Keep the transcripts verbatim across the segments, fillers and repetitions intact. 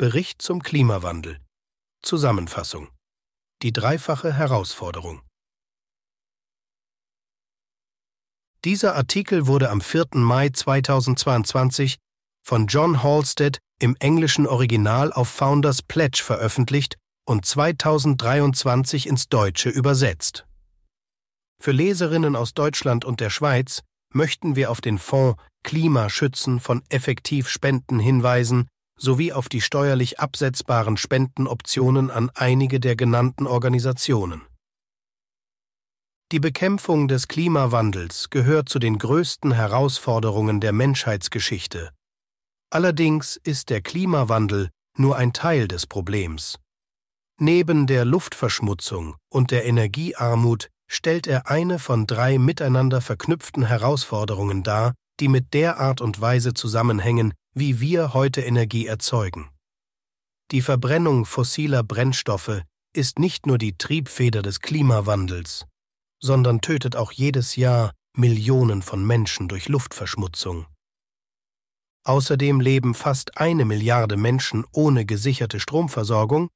Bericht zum Klimawandel. Zusammenfassung. Die dreifache Herausforderung. Dieser Artikel wurde am vierten Mai zweitausendzweiundzwanzig von John Halstead im englischen Original auf Founders Pledge veröffentlicht und zweitausenddreiundzwanzig ins Deutsche übersetzt. Für Leserinnen aus Deutschland und der Schweiz möchten wir auf den Fonds Klimaschützen von Effektivspenden hinweisen sowie auf die steuerlich absetzbaren Spendenoptionen an einige der genannten Organisationen. Die Bekämpfung des Klimawandels gehört zu den größten Herausforderungen der Menschheitsgeschichte. Allerdings ist der Klimawandel nur ein Teil des Problems. Neben der Luftverschmutzung und der Energiearmut stellt er eine von drei miteinander verknüpften Herausforderungen dar, die mit der Art und Weise zusammenhängen, wie wir heute Energie erzeugen. Die Verbrennung fossiler Brennstoffe ist nicht nur die Triebfeder des Klimawandels, sondern tötet auch jedes Jahr Millionen von Menschen durch Luftverschmutzung. Außerdem leben fast eine Milliarde Menschen ohne gesicherte Stromversorgung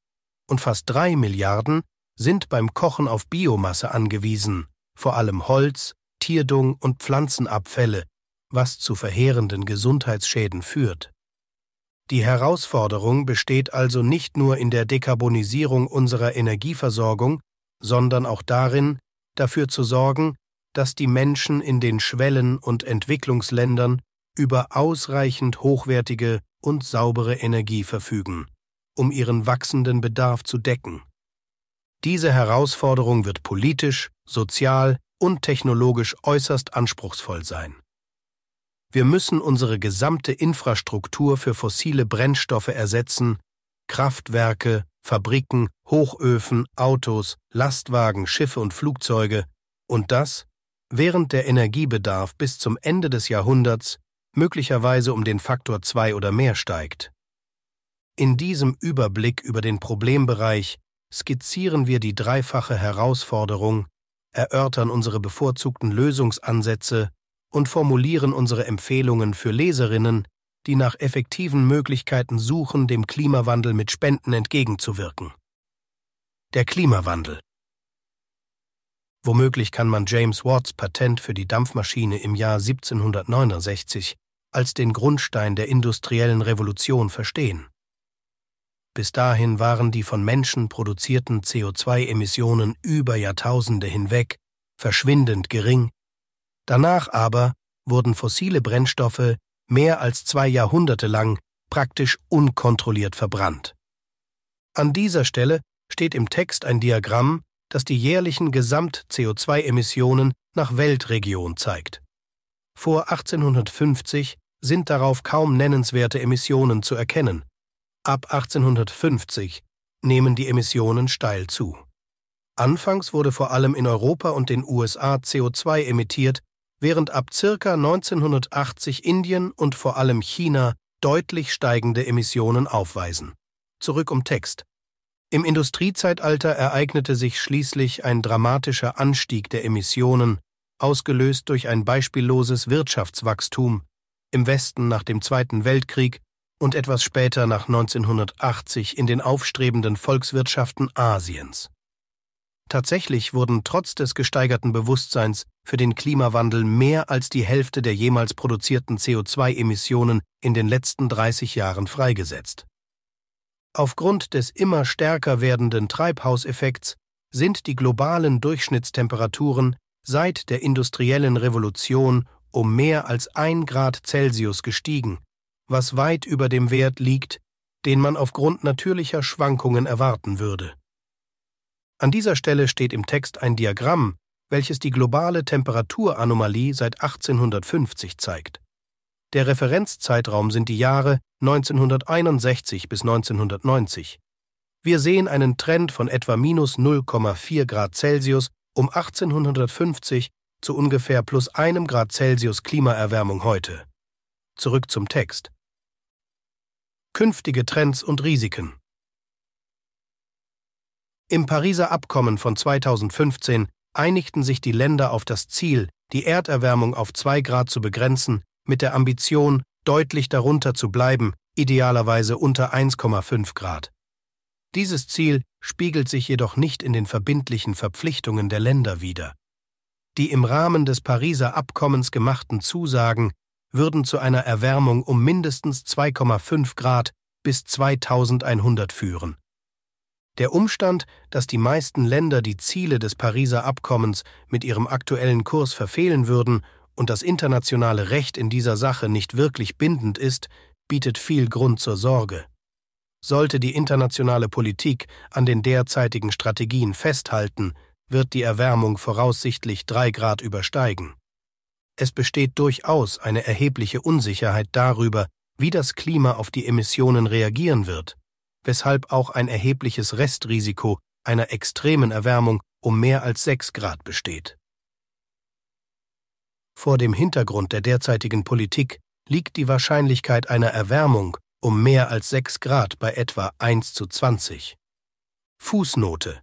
und fast drei Milliarden sind beim Kochen auf Biomasse angewiesen, vor allem Holz, Tierdung und Pflanzenabfälle, was zu verheerenden Gesundheitsschäden führt. Die Herausforderung besteht also nicht nur in der Dekarbonisierung unserer Energieversorgung, sondern auch darin, dafür zu sorgen, dass die Menschen in den Schwellen- und Entwicklungsländern über ausreichend hochwertige und saubere Energie verfügen, um ihren wachsenden Bedarf zu decken. Diese Herausforderung wird politisch, sozial und technologisch äußerst anspruchsvoll sein. Wir müssen unsere gesamte Infrastruktur für fossile Brennstoffe ersetzen, Kraftwerke, Fabriken, Hochöfen, Autos, Lastwagen, Schiffe und Flugzeuge, und das, während der Energiebedarf bis zum Ende des Jahrhunderts möglicherweise um den Faktor zwei oder mehr steigt. In diesem Überblick über den Problembereich skizzieren wir die dreifache Herausforderung, erörtern unsere bevorzugten Lösungsansätze und formulieren unsere Empfehlungen für Leserinnen, die nach effektiven Möglichkeiten suchen, dem Klimawandel mit Spenden entgegenzuwirken. Der Klimawandel. Womöglich kann man James Watts' Patent für die Dampfmaschine im Jahr siebzehnhundertneunundsechzig als den Grundstein der industriellen Revolution verstehen. Bis dahin waren die von Menschen produzierten C O zwei Emissionen über Jahrtausende hinweg verschwindend gering. Danach aber wurden fossile Brennstoffe mehr als zwei Jahrhunderte lang praktisch unkontrolliert verbrannt. An dieser Stelle steht im Text ein Diagramm, das die jährlichen Gesamt-C O zwei Emissionen nach Weltregion zeigt. Vor achtzehnhundertfünfzig sind darauf kaum nennenswerte Emissionen zu erkennen. Ab achtzehnhundertfünfzig nehmen die Emissionen steil zu. Anfangs wurde vor allem in Europa und den U S A C O zwei emittiert, während ab ca. neunzehnhundertachtzig Indien und vor allem China deutlich steigende Emissionen aufweisen. Zurück um Text. Im Industriezeitalter ereignete sich schließlich ein dramatischer Anstieg der Emissionen, ausgelöst durch ein beispielloses Wirtschaftswachstum, im Westen nach dem Zweiten Weltkrieg und etwas später nach neunzehnhundertachtzig in den aufstrebenden Volkswirtschaften Asiens. Tatsächlich wurden trotz des gesteigerten Bewusstseins für den Klimawandel mehr als die Hälfte der jemals produzierten C O zwei Emissionen in den letzten dreißig Jahren freigesetzt. Aufgrund des immer stärker werdenden Treibhauseffekts sind die globalen Durchschnittstemperaturen seit der industriellen Revolution um mehr als ein Grad Celsius gestiegen, was weit über dem Wert liegt, den man aufgrund natürlicher Schwankungen erwarten würde. An dieser Stelle steht im Text ein Diagramm, welches die globale Temperaturanomalie seit achtzehnhundertfünfzig zeigt. Der Referenzzeitraum sind die Jahre neunzehnhunderteinundsechzig bis neunzehnhundertneunzig. Wir sehen einen Trend von etwa minus null Komma vier Grad Celsius um achtzehnhundertfünfzig zu ungefähr plus einem Grad Celsius Klimaerwärmung heute. Zurück zum Text. Künftige Trends und Risiken. Im Pariser Abkommen von zweitausendfünfzehn einigten sich die Länder auf das Ziel, die Erderwärmung auf zwei Grad zu begrenzen, mit der Ambition, deutlich darunter zu bleiben, idealerweise unter eins Komma fünf Grad. Dieses Ziel spiegelt sich jedoch nicht in den verbindlichen Verpflichtungen der Länder wider. Die im Rahmen des Pariser Abkommens gemachten Zusagen würden zu einer Erwärmung um mindestens zwei Komma fünf Grad bis zweitausendeinhundert führen. Der Umstand, dass die meisten Länder die Ziele des Pariser Abkommens mit ihrem aktuellen Kurs verfehlen würden und das internationale Recht in dieser Sache nicht wirklich bindend ist, bietet viel Grund zur Sorge. Sollte die internationale Politik an den derzeitigen Strategien festhalten, wird die Erwärmung voraussichtlich drei Grad übersteigen. Es besteht durchaus eine erhebliche Unsicherheit darüber, wie das Klima auf die Emissionen reagieren wird, weshalb auch ein erhebliches Restrisiko einer extremen Erwärmung um mehr als sechs Grad besteht. Vor dem Hintergrund der derzeitigen Politik liegt die Wahrscheinlichkeit einer Erwärmung um mehr als sechs Grad bei etwa eins zu zwanzig. Fußnote: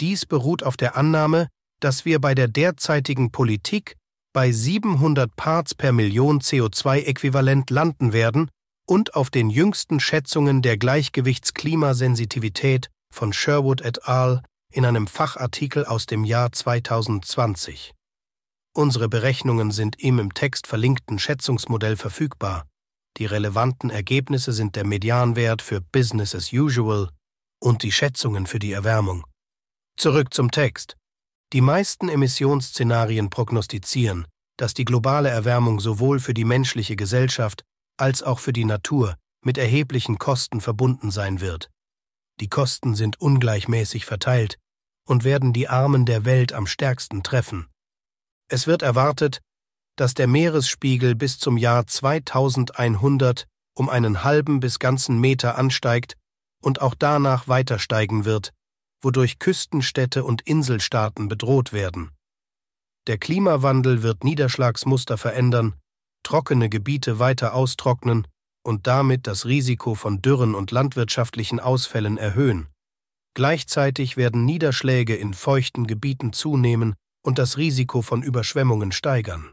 Dies beruht auf der Annahme, dass wir bei der derzeitigen Politik bei siebenhundert Parts per Million C O zwei Äquivalent landen werden und auf den jüngsten Schätzungen der Gleichgewichtsklimasensitivität von Sherwood et al. In einem Fachartikel aus dem Jahr zweitausendzwanzig. Unsere Berechnungen sind im im Text verlinkten Schätzungsmodell verfügbar. Die relevanten Ergebnisse sind der Medianwert für Business as usual und die Schätzungen für die Erwärmung. Zurück zum Text. Die meisten Emissionsszenarien prognostizieren, dass die globale Erwärmung sowohl für die menschliche Gesellschaft als auch für die Natur mit erheblichen Kosten verbunden sein wird. Die Kosten sind ungleichmäßig verteilt und werden die Armen der Welt am stärksten treffen. Es wird erwartet, dass der Meeresspiegel bis zum Jahr zweitausendeinhundert um einen halben bis ganzen Meter ansteigt und auch danach weiter steigen wird, wodurch Küstenstädte und Inselstaaten bedroht werden. Der Klimawandel wird Niederschlagsmuster verändern, trockene Gebiete weiter austrocknen und damit das Risiko von Dürren und landwirtschaftlichen Ausfällen erhöhen. Gleichzeitig werden Niederschläge in feuchten Gebieten zunehmen und das Risiko von Überschwemmungen steigern.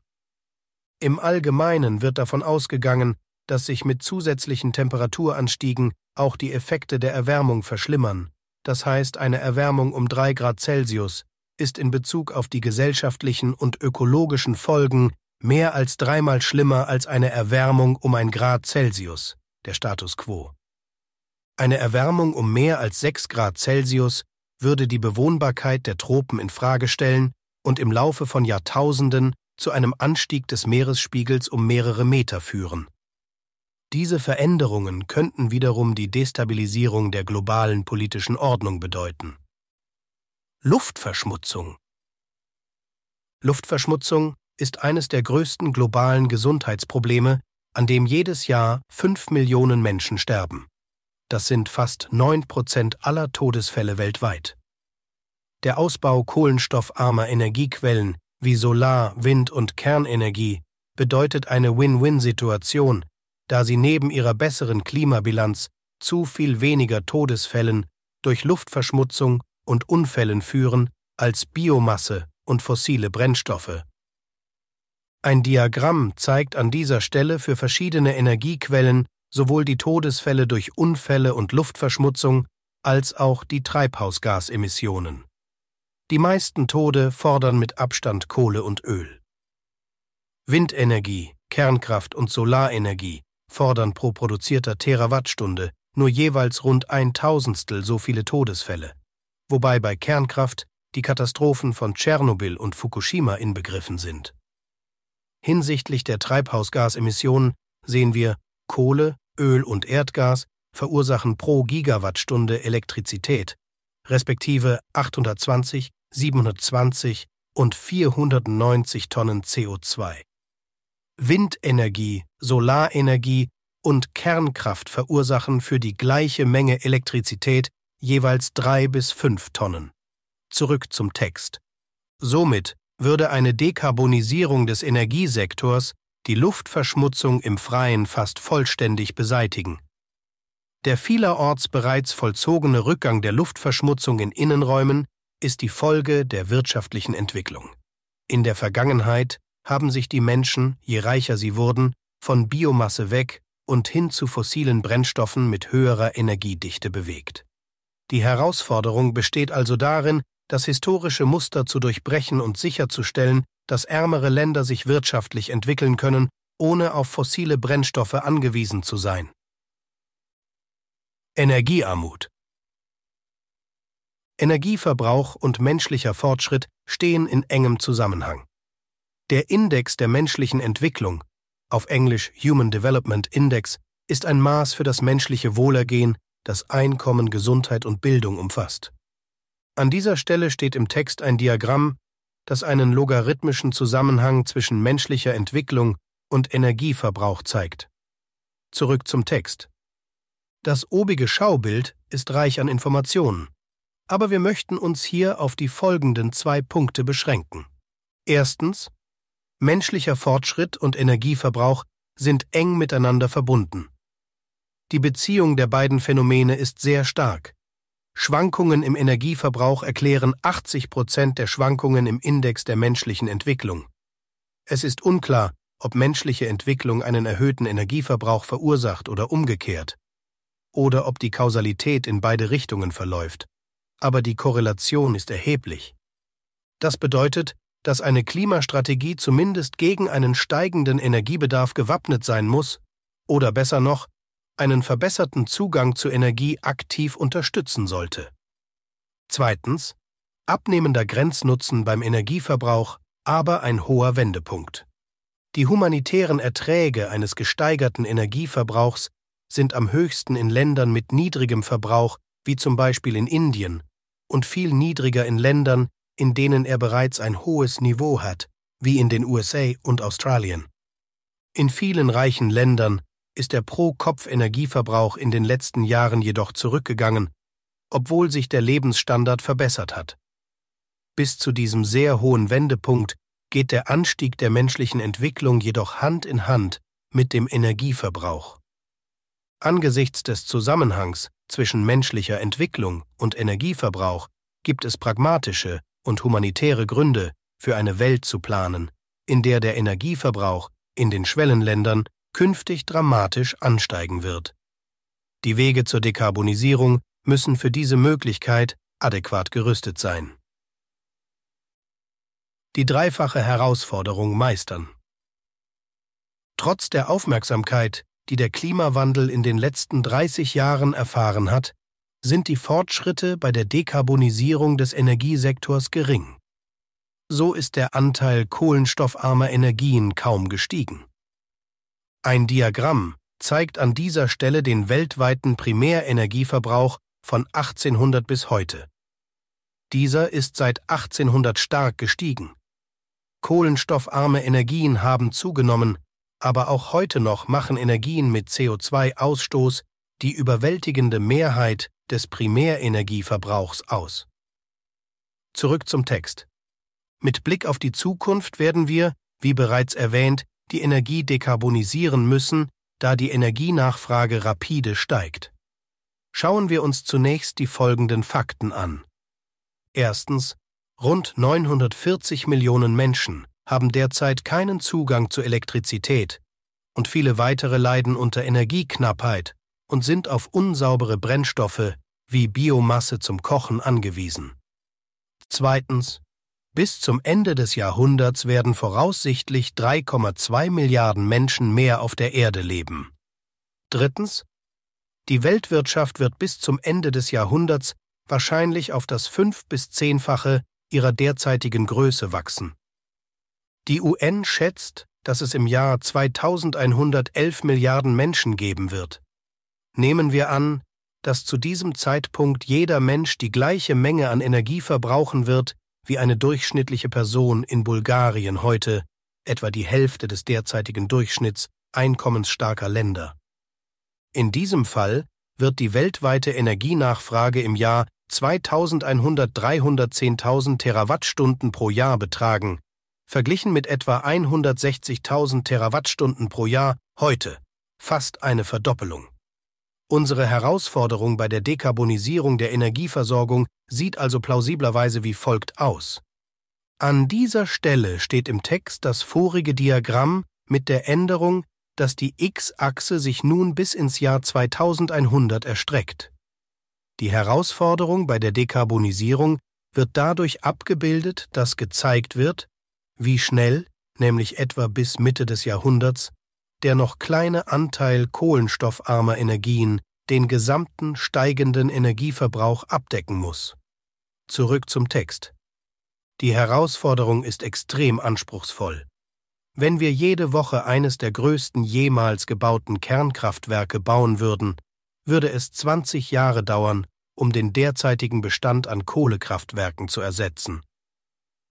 Im Allgemeinen wird davon ausgegangen, dass sich mit zusätzlichen Temperaturanstiegen auch die Effekte der Erwärmung verschlimmern. Das heißt, eine Erwärmung um drei Grad Celsius ist in Bezug auf die gesellschaftlichen und ökologischen Folgen mehr als dreimal schlimmer als eine Erwärmung um ein Grad Celsius, der Status quo. Eine Erwärmung um mehr als sechs Grad Celsius würde die Bewohnbarkeit der Tropen in Frage stellen und im Laufe von Jahrtausenden zu einem Anstieg des Meeresspiegels um mehrere Meter führen. Diese Veränderungen könnten wiederum die Destabilisierung der globalen politischen Ordnung bedeuten. Luftverschmutzung. Luftverschmutzung ist eines der größten globalen Gesundheitsprobleme, an dem jedes Jahr fünf Millionen Menschen sterben. Das sind fast neun Prozent aller Todesfälle weltweit. Der Ausbau kohlenstoffarmer Energiequellen wie Solar-, Wind- und Kernenergie bedeutet eine Win-Win-Situation, da sie neben ihrer besseren Klimabilanz zu viel weniger Todesfällen durch Luftverschmutzung und Unfällen führen als Biomasse und fossile Brennstoffe. Ein Diagramm zeigt an dieser Stelle für verschiedene Energiequellen sowohl die Todesfälle durch Unfälle und Luftverschmutzung als auch die Treibhausgasemissionen. Die meisten Tode fordern mit Abstand Kohle und Öl. Windenergie, Kernkraft und Solarenergie fordern pro produzierter Terawattstunde nur jeweils rund ein Tausendstel so viele Todesfälle, wobei bei Kernkraft die Katastrophen von Tschernobyl und Fukushima inbegriffen sind. Hinsichtlich der Treibhausgasemissionen sehen wir, Kohle, Öl und Erdgas verursachen pro Gigawattstunde Elektrizität, respektive achthundertzwanzig, siebenhundertzwanzig und vierhundertneunzig Tonnen C O zwei. Windenergie, Solarenergie und Kernkraft verursachen für die gleiche Menge Elektrizität jeweils drei bis fünf Tonnen. Zurück zum Text. Somit würde eine Dekarbonisierung des Energiesektors die Luftverschmutzung im Freien fast vollständig beseitigen. Der vielerorts bereits vollzogene Rückgang der Luftverschmutzung in Innenräumen ist die Folge der wirtschaftlichen Entwicklung. In der Vergangenheit haben sich die Menschen, je reicher sie wurden, von Biomasse weg und hin zu fossilen Brennstoffen mit höherer Energiedichte bewegt. Die Herausforderung besteht also darin, das historische Muster zu durchbrechen und sicherzustellen, dass ärmere Länder sich wirtschaftlich entwickeln können, ohne auf fossile Brennstoffe angewiesen zu sein. Energiearmut. Energieverbrauch und menschlicher Fortschritt stehen in engem Zusammenhang. Der Index der menschlichen Entwicklung, auf Englisch Human Development Index, ist ein Maß für das menschliche Wohlergehen, das Einkommen, Gesundheit und Bildung umfasst. An dieser Stelle steht im Text ein Diagramm, das einen logarithmischen Zusammenhang zwischen menschlicher Entwicklung und Energieverbrauch zeigt. Zurück zum Text. Das obige Schaubild ist reich an Informationen, aber wir möchten uns hier auf die folgenden zwei Punkte beschränken. Erstens: Menschlicher Fortschritt und Energieverbrauch sind eng miteinander verbunden. Die Beziehung der beiden Phänomene ist sehr stark. Schwankungen im Energieverbrauch erklären achtzig Prozent der Schwankungen im Index der menschlichen Entwicklung. Es ist unklar, ob menschliche Entwicklung einen erhöhten Energieverbrauch verursacht oder umgekehrt, oder ob die Kausalität in beide Richtungen verläuft. Aber die Korrelation ist erheblich. Das bedeutet, dass eine Klimastrategie zumindest gegen einen steigenden Energiebedarf gewappnet sein muss, oder besser noch, einen verbesserten Zugang zu Energie aktiv unterstützen sollte. Zweitens: Abnehmender Grenznutzen beim Energieverbrauch, aber ein hoher Wendepunkt. Die humanitären Erträge eines gesteigerten Energieverbrauchs sind am höchsten in Ländern mit niedrigem Verbrauch, wie zum Beispiel in Indien, und viel niedriger in Ländern, in denen er bereits ein hohes Niveau hat, wie in den U S A und Australien. In vielen reichen Ländern ist der Pro-Kopf-Energieverbrauch in den letzten Jahren jedoch zurückgegangen, obwohl sich der Lebensstandard verbessert hat. Bis zu diesem sehr hohen Wendepunkt geht der Anstieg der menschlichen Entwicklung jedoch Hand in Hand mit dem Energieverbrauch. Angesichts des Zusammenhangs zwischen menschlicher Entwicklung und Energieverbrauch gibt es pragmatische und humanitäre Gründe, für eine Welt zu planen, in der der Energieverbrauch in den Schwellenländern künftig dramatisch ansteigen wird. Die Wege zur Dekarbonisierung müssen für diese Möglichkeit adäquat gerüstet sein. Die dreifache Herausforderung meistern. Trotz der Aufmerksamkeit, die der Klimawandel in den letzten dreißig Jahren erfahren hat, sind die Fortschritte bei der Dekarbonisierung des Energiesektors gering. So ist der Anteil kohlenstoffarmer Energien kaum gestiegen. Ein Diagramm zeigt an dieser Stelle den weltweiten Primärenergieverbrauch von achtzehnhundert bis heute. Dieser ist seit achtzehnhundert stark gestiegen. Kohlenstoffarme Energien haben zugenommen, aber auch heute noch machen Energien mit C O zwei Ausstoß die überwältigende Mehrheit des Primärenergieverbrauchs aus. Zurück zum Text. Mit Blick auf die Zukunft werden wir, wie bereits erwähnt, die Energie dekarbonisieren müssen, da die Energienachfrage rapide steigt. Schauen wir uns zunächst die folgenden Fakten an. Erstens: Rund neunhundertvierzig Millionen Menschen haben derzeit keinen Zugang zu Elektrizität und viele weitere leiden unter Energieknappheit und sind auf unsaubere Brennstoffe wie Biomasse zum Kochen angewiesen. Zweitens: Bis zum Ende des Jahrhunderts werden voraussichtlich drei Komma zwei Milliarden Menschen mehr auf der Erde leben. Drittens: Die Weltwirtschaft wird bis zum Ende des Jahrhunderts wahrscheinlich auf das fünf- bis zehnfache ihrer derzeitigen Größe wachsen. Die U N schätzt, dass es im Jahr zweitausendeinhundertelf Milliarden Menschen geben wird. Nehmen wir an, dass zu diesem Zeitpunkt jeder Mensch die gleiche Menge an Energie verbrauchen wird wie eine durchschnittliche Person in Bulgarien heute, etwa die Hälfte des derzeitigen Durchschnitts einkommensstarker Länder. In diesem Fall wird die weltweite Energienachfrage im Jahr zweitausendeinhundert dreihundertzehntausend Terawattstunden pro Jahr betragen, verglichen mit etwa hundertsechzigtausend Terawattstunden pro Jahr heute, fast eine Verdoppelung. Unsere Herausforderung bei der Dekarbonisierung der Energieversorgung sieht also plausiblerweise wie folgt aus. An dieser Stelle steht im Text das vorige Diagramm mit der Änderung, dass die X-Achse sich nun bis ins Jahr zweitausendeinhundert erstreckt. Die Herausforderung bei der Dekarbonisierung wird dadurch abgebildet, dass gezeigt wird, wie schnell, nämlich etwa bis Mitte des Jahrhunderts, der noch kleine Anteil kohlenstoffarmer Energien den gesamten steigenden Energieverbrauch abdecken muss. Zurück zum Text. Die Herausforderung ist extrem anspruchsvoll. Wenn wir jede Woche eines der größten jemals gebauten Kernkraftwerke bauen würden, würde es zwanzig Jahre dauern, um den derzeitigen Bestand an Kohlekraftwerken zu ersetzen.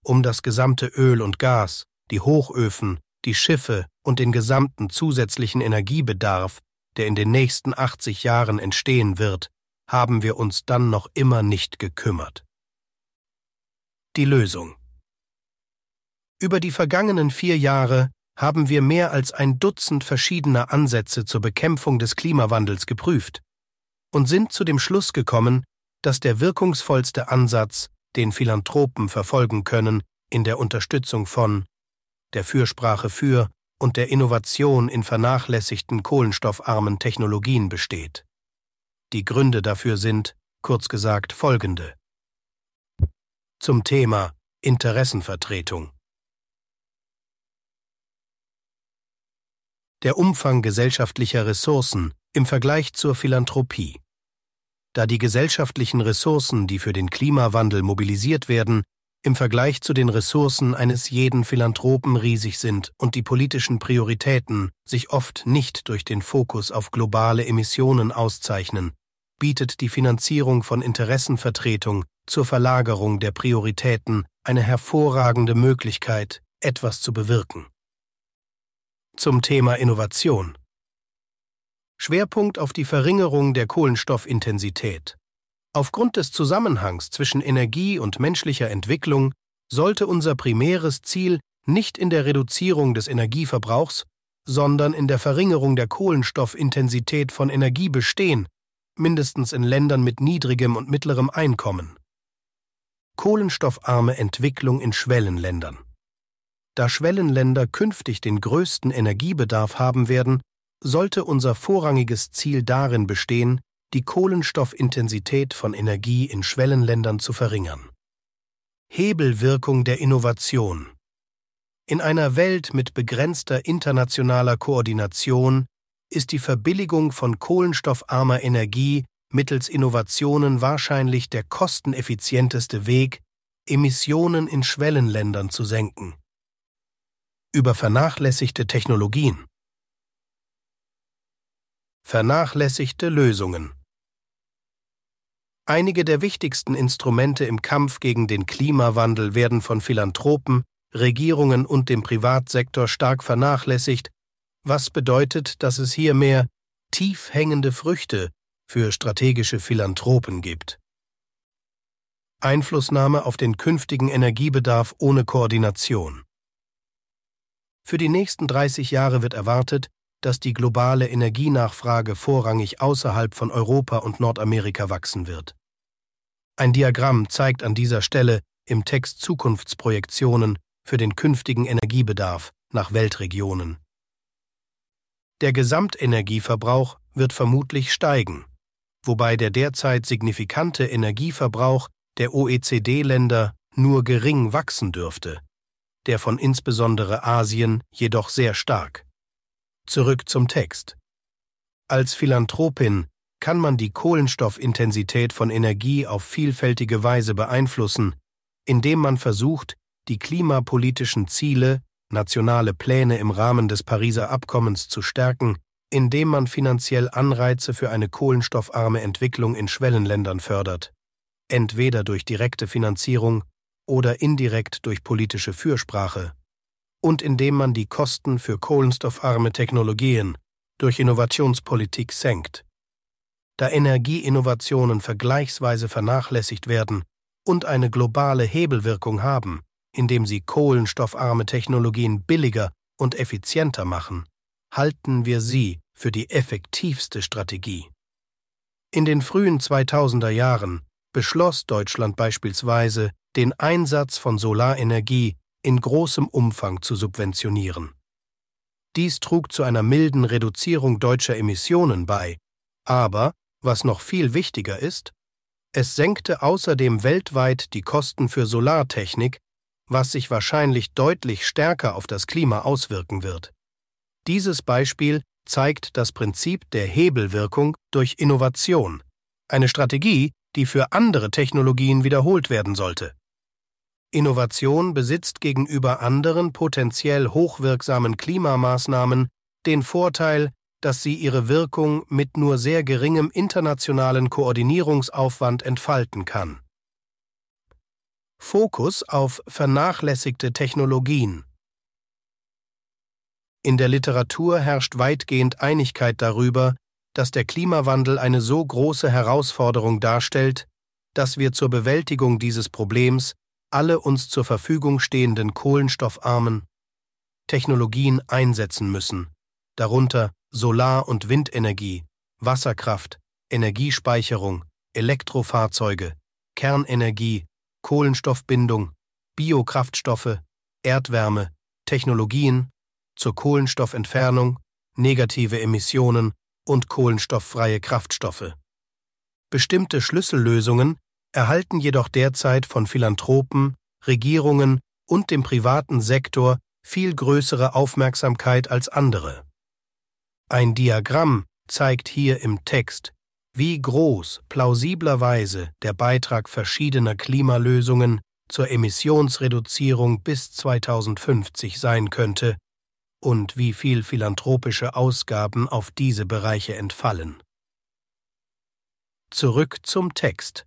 Um das gesamte Öl und Gas, die Hochöfen, die Schiffe und den gesamten zusätzlichen Energiebedarf, der in den nächsten achtzig Jahren entstehen wird, haben wir uns dann noch immer nicht gekümmert. Die Lösung. Über die vergangenen vier Jahre haben wir mehr als ein Dutzend verschiedener Ansätze zur Bekämpfung des Klimawandels geprüft und sind zu dem Schluss gekommen, dass der wirkungsvollste Ansatz, den Philanthropen verfolgen können, in der Unterstützung von der Fürsprache für und der Innovation in vernachlässigten kohlenstoffarmen Technologien besteht. Die Gründe dafür sind, kurz gesagt, folgende. Zum Thema Interessenvertretung. Der Umfang gesellschaftlicher Ressourcen im Vergleich zur Philanthropie. Da die gesellschaftlichen Ressourcen, die für den Klimawandel mobilisiert werden, im Vergleich zu den Ressourcen eines jeden Philanthropen riesig sind und die politischen Prioritäten sich oft nicht durch den Fokus auf globale Emissionen auszeichnen, bietet die Finanzierung von Interessenvertretung zur Verlagerung der Prioritäten eine hervorragende Möglichkeit, etwas zu bewirken. Zum Thema Innovation. Schwerpunkt auf die Verringerung der Kohlenstoffintensität. Aufgrund des Zusammenhangs zwischen Energie und menschlicher Entwicklung sollte unser primäres Ziel nicht in der Reduzierung des Energieverbrauchs, sondern in der Verringerung der Kohlenstoffintensität von Energie bestehen, mindestens in Ländern mit niedrigem und mittlerem Einkommen. Kohlenstoffarme Entwicklung in Schwellenländern. Da Schwellenländer künftig den größten Energiebedarf haben werden, sollte unser vorrangiges Ziel darin bestehen, die Kohlenstoffintensität von Energie in Schwellenländern zu verringern. Hebelwirkung der Innovation. In einer Welt mit begrenzter internationaler Koordination ist die Verbilligung von kohlenstoffarmer Energie mittels Innovationen wahrscheinlich der kosteneffizienteste Weg, Emissionen in Schwellenländern zu senken. Über vernachlässigte Technologien. Vernachlässigte Lösungen. Einige der wichtigsten Instrumente im Kampf gegen den Klimawandel werden von Philanthropen, Regierungen und dem Privatsektor stark vernachlässigt, was bedeutet, dass es hier mehr tief hängende Früchte für strategische Philanthropen gibt. Einflussnahme auf den künftigen Energiebedarf ohne Koordination. Für die nächsten dreißig Jahre wird erwartet, dass die globale Energienachfrage vorrangig außerhalb von Europa und Nordamerika wachsen wird. Ein Diagramm zeigt an dieser Stelle im Text Zukunftsprojektionen für den künftigen Energiebedarf nach Weltregionen. Der Gesamtenergieverbrauch wird vermutlich steigen, wobei der derzeit signifikante Energieverbrauch der O E C D-Länder nur gering wachsen dürfte, der von insbesondere Asien jedoch sehr stark. Zurück zum Text. Als Philanthropin kann man die Kohlenstoffintensität von Energie auf vielfältige Weise beeinflussen, indem man versucht, die klimapolitischen Ziele, nationale Pläne im Rahmen des Pariser Abkommens zu stärken, indem man finanziell Anreize für eine kohlenstoffarme Entwicklung in Schwellenländern fördert, entweder durch direkte Finanzierung oder indirekt durch politische Fürsprache, und indem man die Kosten für kohlenstoffarme Technologien durch Innovationspolitik senkt. Da Energieinnovationen vergleichsweise vernachlässigt werden und eine globale Hebelwirkung haben, indem sie kohlenstoffarme Technologien billiger und effizienter machen, halten wir sie für die effektivste Strategie. In den frühen zweitausender Jahren beschloss Deutschland beispielsweise, den Einsatz von Solarenergie in großem Umfang zu subventionieren. Dies trug zu einer milden Reduzierung deutscher Emissionen bei, aber, was noch viel wichtiger ist, es senkte außerdem weltweit die Kosten für Solartechnik, was sich wahrscheinlich deutlich stärker auf das Klima auswirken wird. Dieses Beispiel zeigt das Prinzip der Hebelwirkung durch Innovation, eine Strategie, die für andere Technologien wiederholt werden sollte. Innovation besitzt gegenüber anderen potenziell hochwirksamen Klimamaßnahmen den Vorteil, dass sie ihre Wirkung mit nur sehr geringem internationalen Koordinierungsaufwand entfalten kann. Fokus auf vernachlässigte Technologien. In der Literatur herrscht weitgehend Einigkeit darüber, dass der Klimawandel eine so große Herausforderung darstellt, dass wir zur Bewältigung dieses Problems alle uns zur Verfügung stehenden kohlenstoffarmen Technologien einsetzen müssen, darunter Solar- und Windenergie, Wasserkraft, Energiespeicherung, Elektrofahrzeuge, Kernenergie, Kohlenstoffbindung, Biokraftstoffe, Erdwärme, Technologien zur Kohlenstoffentfernung, negative Emissionen und kohlenstofffreie Kraftstoffe. Bestimmte Schlüssellösungen erhalten jedoch derzeit von Philanthropen, Regierungen und dem privaten Sektor viel größere Aufmerksamkeit als andere. Ein Diagramm zeigt hier im Text, wie groß plausiblerweise der Beitrag verschiedener Klimalösungen zur Emissionsreduzierung bis zweitausendfünfzig sein könnte und wie viel philanthropische Ausgaben auf diese Bereiche entfallen. Zurück zum Text.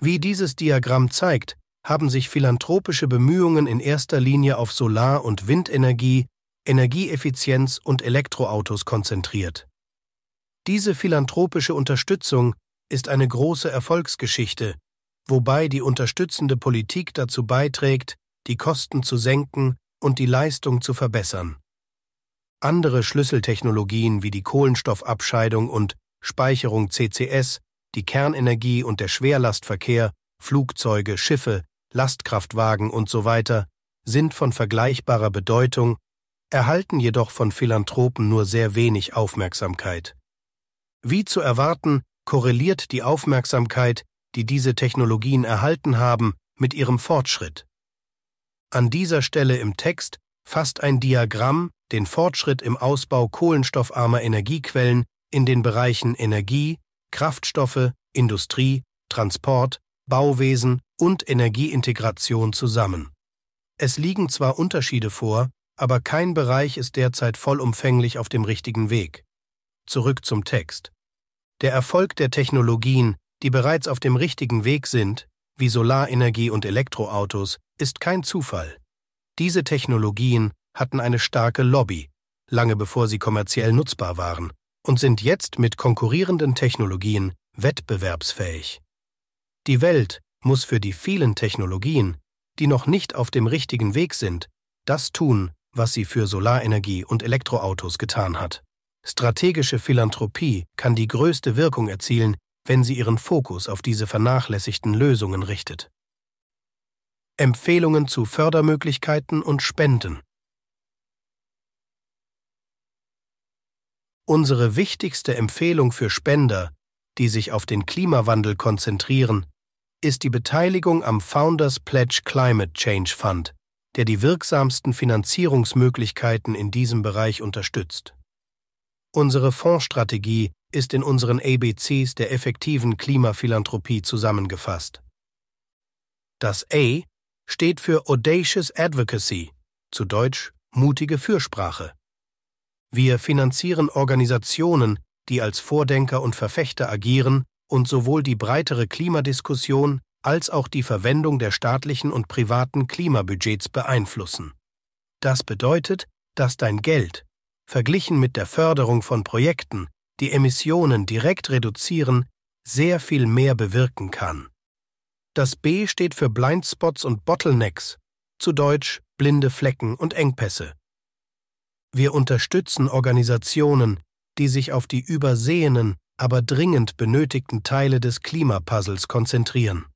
Wie dieses Diagramm zeigt, haben sich philanthropische Bemühungen in erster Linie auf Solar- und Windenergie, Energieeffizienz und Elektroautos konzentriert. Diese philanthropische Unterstützung ist eine große Erfolgsgeschichte, wobei die unterstützende Politik dazu beiträgt, die Kosten zu senken und die Leistung zu verbessern. Andere Schlüsseltechnologien wie die Kohlenstoffabscheidung und Speicherung C C S, die Kernenergie und der Schwerlastverkehr, Flugzeuge, Schiffe, Lastkraftwagen usw. sind von vergleichbarer Bedeutung, erhalten jedoch von Philanthropen nur sehr wenig Aufmerksamkeit. Wie zu erwarten, korreliert die Aufmerksamkeit, die diese Technologien erhalten haben, mit ihrem Fortschritt. An dieser Stelle im Text fasst ein Diagramm den Fortschritt im Ausbau kohlenstoffarmer Energiequellen in den Bereichen Energie, Kraftstoffe, Industrie, Transport, Bauwesen und Energieintegration zusammen. Es liegen zwar Unterschiede vor, aber kein Bereich ist derzeit vollumfänglich auf dem richtigen Weg. Zurück zum Text. Der Erfolg der Technologien, die bereits auf dem richtigen Weg sind, wie Solarenergie und Elektroautos, ist kein Zufall. Diese Technologien hatten eine starke Lobby, lange bevor sie kommerziell nutzbar waren, und sind jetzt mit konkurrierenden Technologien wettbewerbsfähig. Die Welt muss für die vielen Technologien, die noch nicht auf dem richtigen Weg sind, das tun, was sie für Solarenergie und Elektroautos getan hat. Strategische Philanthropie kann die größte Wirkung erzielen, wenn sie ihren Fokus auf diese vernachlässigten Lösungen richtet. Empfehlungen zu Fördermöglichkeiten und Spenden. Unsere wichtigste Empfehlung für Spender, die sich auf den Klimawandel konzentrieren, ist die Beteiligung am Founders Pledge Climate Change Fund, der die wirksamsten Finanzierungsmöglichkeiten in diesem Bereich unterstützt. Unsere Fondsstrategie ist in unseren A B Cs der effektiven Klimaphilanthropie zusammengefasst. Das A steht für Audacious Advocacy, zu Deutsch mutige Fürsprache. Wir finanzieren Organisationen, die als Vordenker und Verfechter agieren und sowohl die breitere Klimadiskussion als auch die Verwendung der staatlichen und privaten Klimabudgets beeinflussen. Das bedeutet, dass dein Geld, verglichen mit der Förderung von Projekten, die Emissionen direkt reduzieren, sehr viel mehr bewirken kann. Das B steht für Blindspots und Bottlenecks, zu Deutsch blinde Flecken und Engpässe. Wir unterstützen Organisationen, die sich auf die übersehenen, aber dringend benötigten Teile des Klimapuzzles konzentrieren,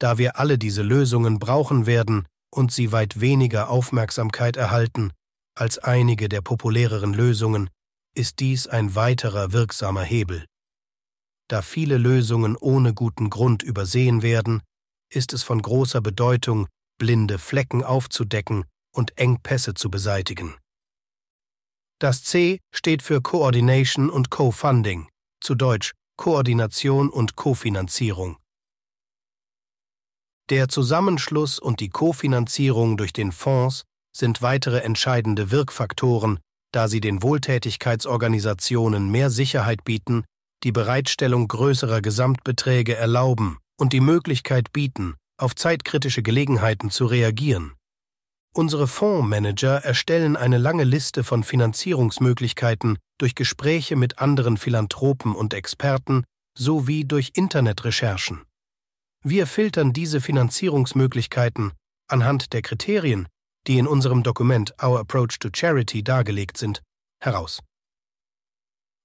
da wir alle diese Lösungen brauchen werden und sie weit weniger Aufmerksamkeit erhalten, als einige der populäreren Lösungen ist dies ein weiterer wirksamer Hebel. Da viele Lösungen ohne guten Grund übersehen werden, ist es von großer Bedeutung, blinde Flecken aufzudecken und Engpässe zu beseitigen. Das C steht für Coordination und Co-Funding, zu Deutsch Koordination und Kofinanzierung. Der Zusammenschluss und die Kofinanzierung durch den Fonds sind weitere entscheidende Wirkfaktoren, da sie den Wohltätigkeitsorganisationen mehr Sicherheit bieten, die Bereitstellung größerer Gesamtbeträge erlauben und die Möglichkeit bieten, auf zeitkritische Gelegenheiten zu reagieren. Unsere Fondsmanager erstellen eine lange Liste von Finanzierungsmöglichkeiten durch Gespräche mit anderen Philanthropen und Experten sowie durch Internetrecherchen. Wir filtern diese Finanzierungsmöglichkeiten anhand der Kriterien, die in unserem Dokument Our Approach to Charity dargelegt sind, heraus.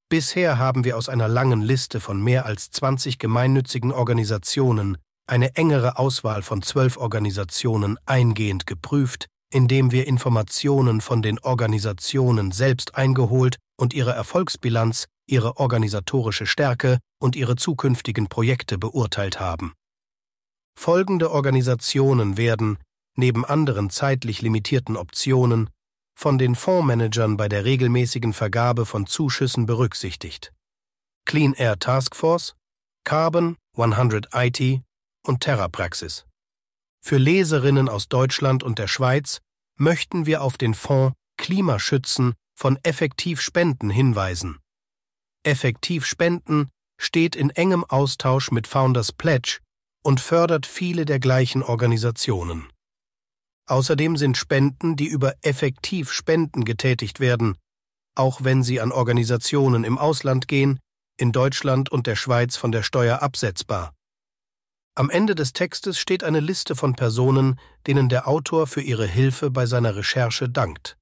Bisher haben wir aus einer langen Liste von mehr als zwanzig gemeinnützigen Organisationen eine engere Auswahl von zwölf Organisationen eingehend geprüft, indem wir Informationen von den Organisationen selbst eingeholt und ihre Erfolgsbilanz, ihre organisatorische Stärke und ihre zukünftigen Projekte beurteilt haben. Folgende Organisationen werden, neben anderen zeitlich limitierten Optionen, von den Fondsmanagern bei der regelmäßigen Vergabe von Zuschüssen berücksichtigt: Clean Air Task Force, Carbon hundert I T und Terra Praxis. Für Leserinnen aus Deutschland und der Schweiz möchten wir auf den Fonds Klimaschützen von Effektivspenden hinweisen. Effektivspenden steht in engem Austausch mit Founders Pledge und fördert viele der gleichen Organisationen. Außerdem sind Spenden, die über Effektivspenden getätigt werden, auch wenn sie an Organisationen im Ausland gehen, in Deutschland und der Schweiz von der Steuer absetzbar. Am Ende des Textes steht eine Liste von Personen, denen der Autor für ihre Hilfe bei seiner Recherche dankt.